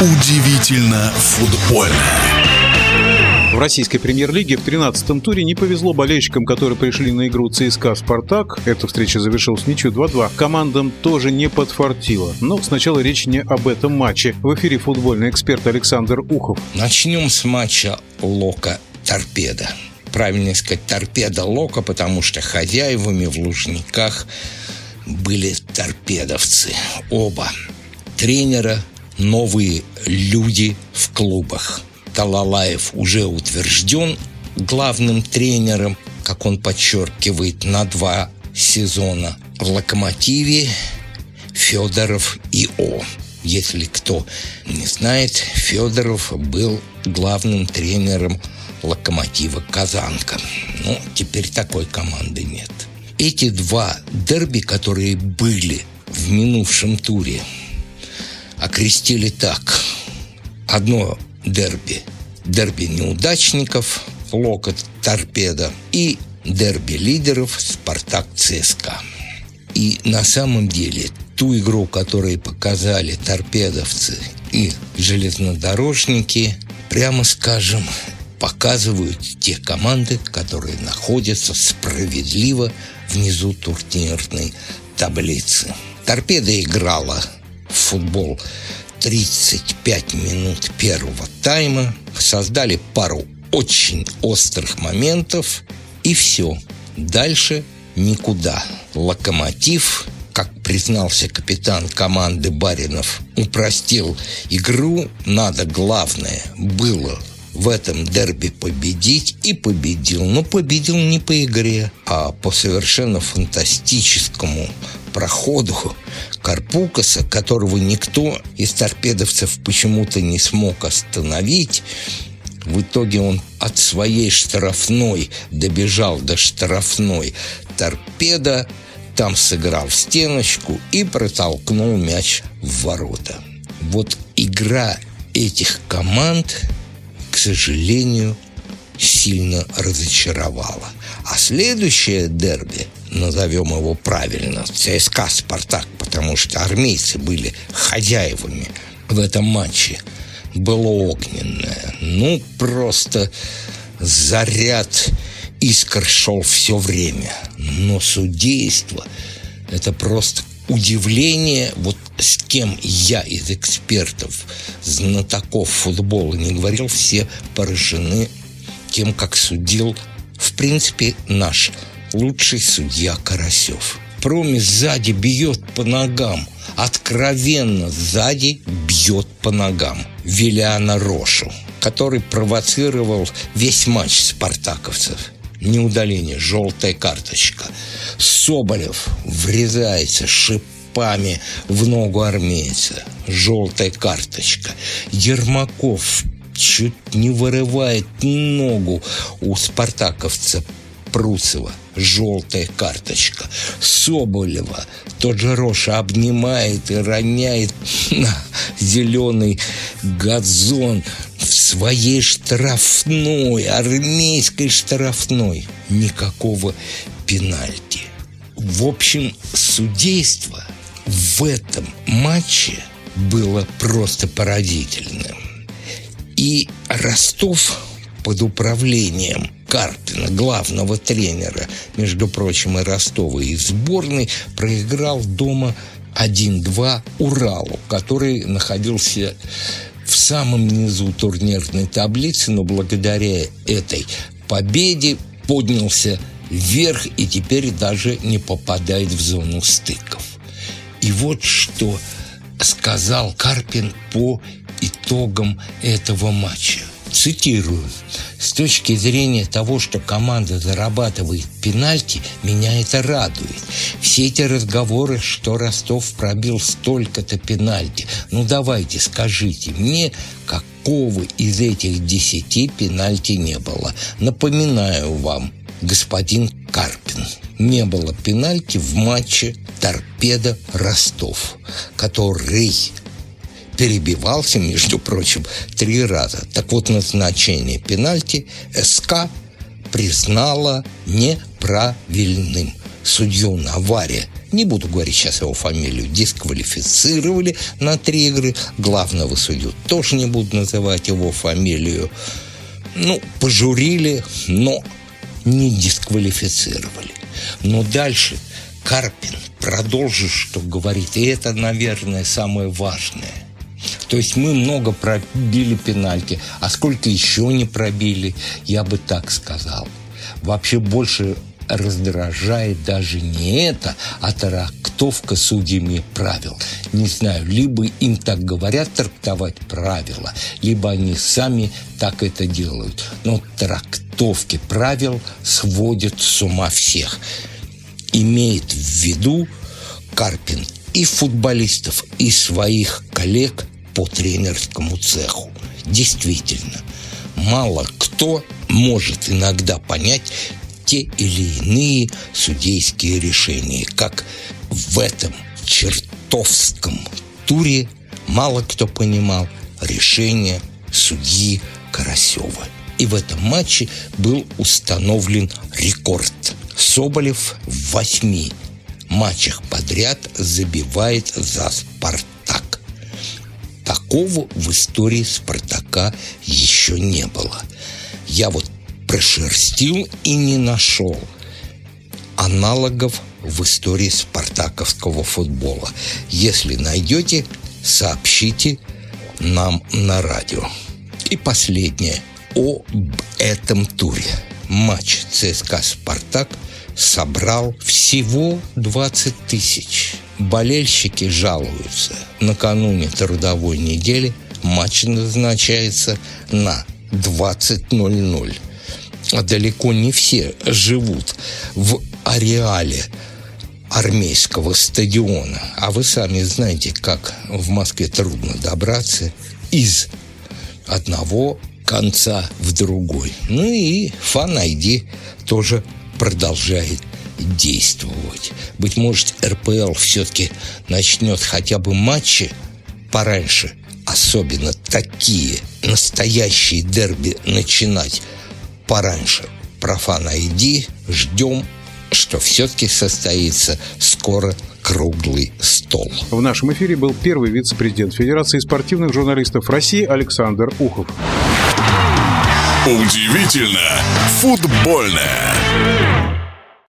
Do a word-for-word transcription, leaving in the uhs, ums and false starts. Удивительно футбольно. В российской премьер-лиге в тринадцатом туре не повезло болельщикам, которые пришли на игру ЦСКА «Спартак». Эта встреча завершилась ничью два-два. Командам тоже не подфартило. Но сначала речь не об этом матче. В эфире футбольный эксперт Александр Ухов. Начнем с матча «Локо-Торпеда». Правильнее сказать, «Торпеда-Локо», потому что хозяевами в Лужниках были торпедовцы. Оба тренера, новые люди в клубах. Талалаев уже утвержден главным тренером, как он подчеркивает, на два сезона. В «Локомотиве» Федоров и о. Если кто не знает, Федоров был главным тренером «Локомотива» Казанка. Ну, теперь такой команды нет. Эти два дерби, которые были в минувшем туре, окрестили так. Одно дерби. Дерби неудачников, «Локо-Торпеда». И дерби лидеров, «Спартак-ЦСКА». И на самом деле ту игру, которую показали торпедовцы и железнодорожники, прямо скажем, показывают те команды, которые находятся справедливо внизу турнирной таблицы. «Торпеда» играла в футбол тридцать пять минут первого тайма, создали пару очень острых моментов, и все. Дальше никуда. «Локомотив», как признался капитан команды Баринов, упростил игру. Надо, главное, было в этом дерби победить, и победил. Но победил не по игре, а по совершенно фантастическому проходу Карпукоса, которого никто из торпедовцев почему-то не смог остановить. В итоге он от своей штрафной добежал до штрафной «Торпеда», там сыграл в стеночку и протолкнул мяч в ворота. Вот игра этих команд, к сожалению, сильно разочаровала. А следующее дерби, назовем его правильно, ЦСКА «Спартак», потому что армейцы были хозяевами в этом матче, было огненное. Ну, просто заряд искр шел все время. Но судейство – это просто удивление. Вот с кем я из экспертов, знатоков футбола не говорил, все поражены тем, как судил, в принципе, наш лучший судья Карасёв. Промис сзади бьет по ногам. Откровенно сзади бьет по ногам Вилиана Рошу, который провоцировал весь матч спартаковцев. Неудаление, желтая карточка. Соболев врезается шипами в ногу армейца. Желтая карточка. Ермаков чуть не вырывает ногу у спартаковца Пруцева. Желтая карточка. Соболева тот же Роша обнимает и роняет на зеленый газон в своей штрафной, армейской штрафной. Никакого пенальти. В общем, судейство в этом матче было просто поразительным. И Ростов под управлением Карпина, главного тренера, между прочим, и Ростова, и сборной, проиграл дома один-два «Уралу», который находился в самом низу турнирной таблицы, но благодаря этой победе поднялся вверх и теперь даже не попадает в зону стыков. И вот что сказал Карпин по итогам этого матча. Цитирую. «С точки зрения того, что команда зарабатывает пенальти, меня это радует. Все эти разговоры, что Ростов пробил столько-то пенальти. Ну давайте, скажите мне, какого из этих десяти пенальти не было? Напоминаю вам, господин Карпин, не было пенальти в матче «Торпеда-Ростов», который перебивался, между прочим, три раза. Так вот, назначение пенальти СК признала неправильным. судью Наваре, не буду говорить сейчас его фамилию, дисквалифицировали на три игры. Главного судью тоже не буду называть его фамилию. Ну, пожурили, но не дисквалифицировали. Но дальше Карпин продолжит, что говорит. И это, наверное, самое важное. То есть мы много пробили пенальти, а сколько еще не пробили, я бы так сказал. Вообще больше раздражает даже не это, а трактовка судьями правил. Не знаю, либо им так говорят трактовать правила, либо они сами так это делают. Но трактовки правил сводят с ума всех. Имеет в виду Карпин и футболистов, и своих коллег по тренерскому цеху. Действительно, мало кто может иногда понять те или иные судейские решения, как в этом чертовском туре мало кто понимал решение судьи Карасёва. И в этом матче был установлен рекорд. Соболев в восьми матчах подряд забивает за «Спартак». Такого в истории «Спартака» еще не было. Я вот прошерстил и не нашел аналогов в истории спартаковского футбола. Если найдете, сообщите нам на радио. И последнее об этом туре. Матч ЦСКА-Спартак собрал всего двадцать тысяч. Болельщики жалуются. Накануне трудовой недели матч назначается на двадцать ноль-ноль. А далеко не все живут в ареале армейского стадиона. А вы сами знаете, как в Москве трудно добраться из одного конца в другой. Ну и фан-ай ди тоже продолжает действовать. Быть может, эр пэ эл все-таки начнет хотя бы матчи пораньше, особенно такие настоящие дерби начинать пораньше. Про фан-ай ди ждем, что все-таки состоится скоро круглый стол. В нашем эфире был первый вице-президент Федерации спортивных журналистов России Александр Ухов. Удивительно футбольное.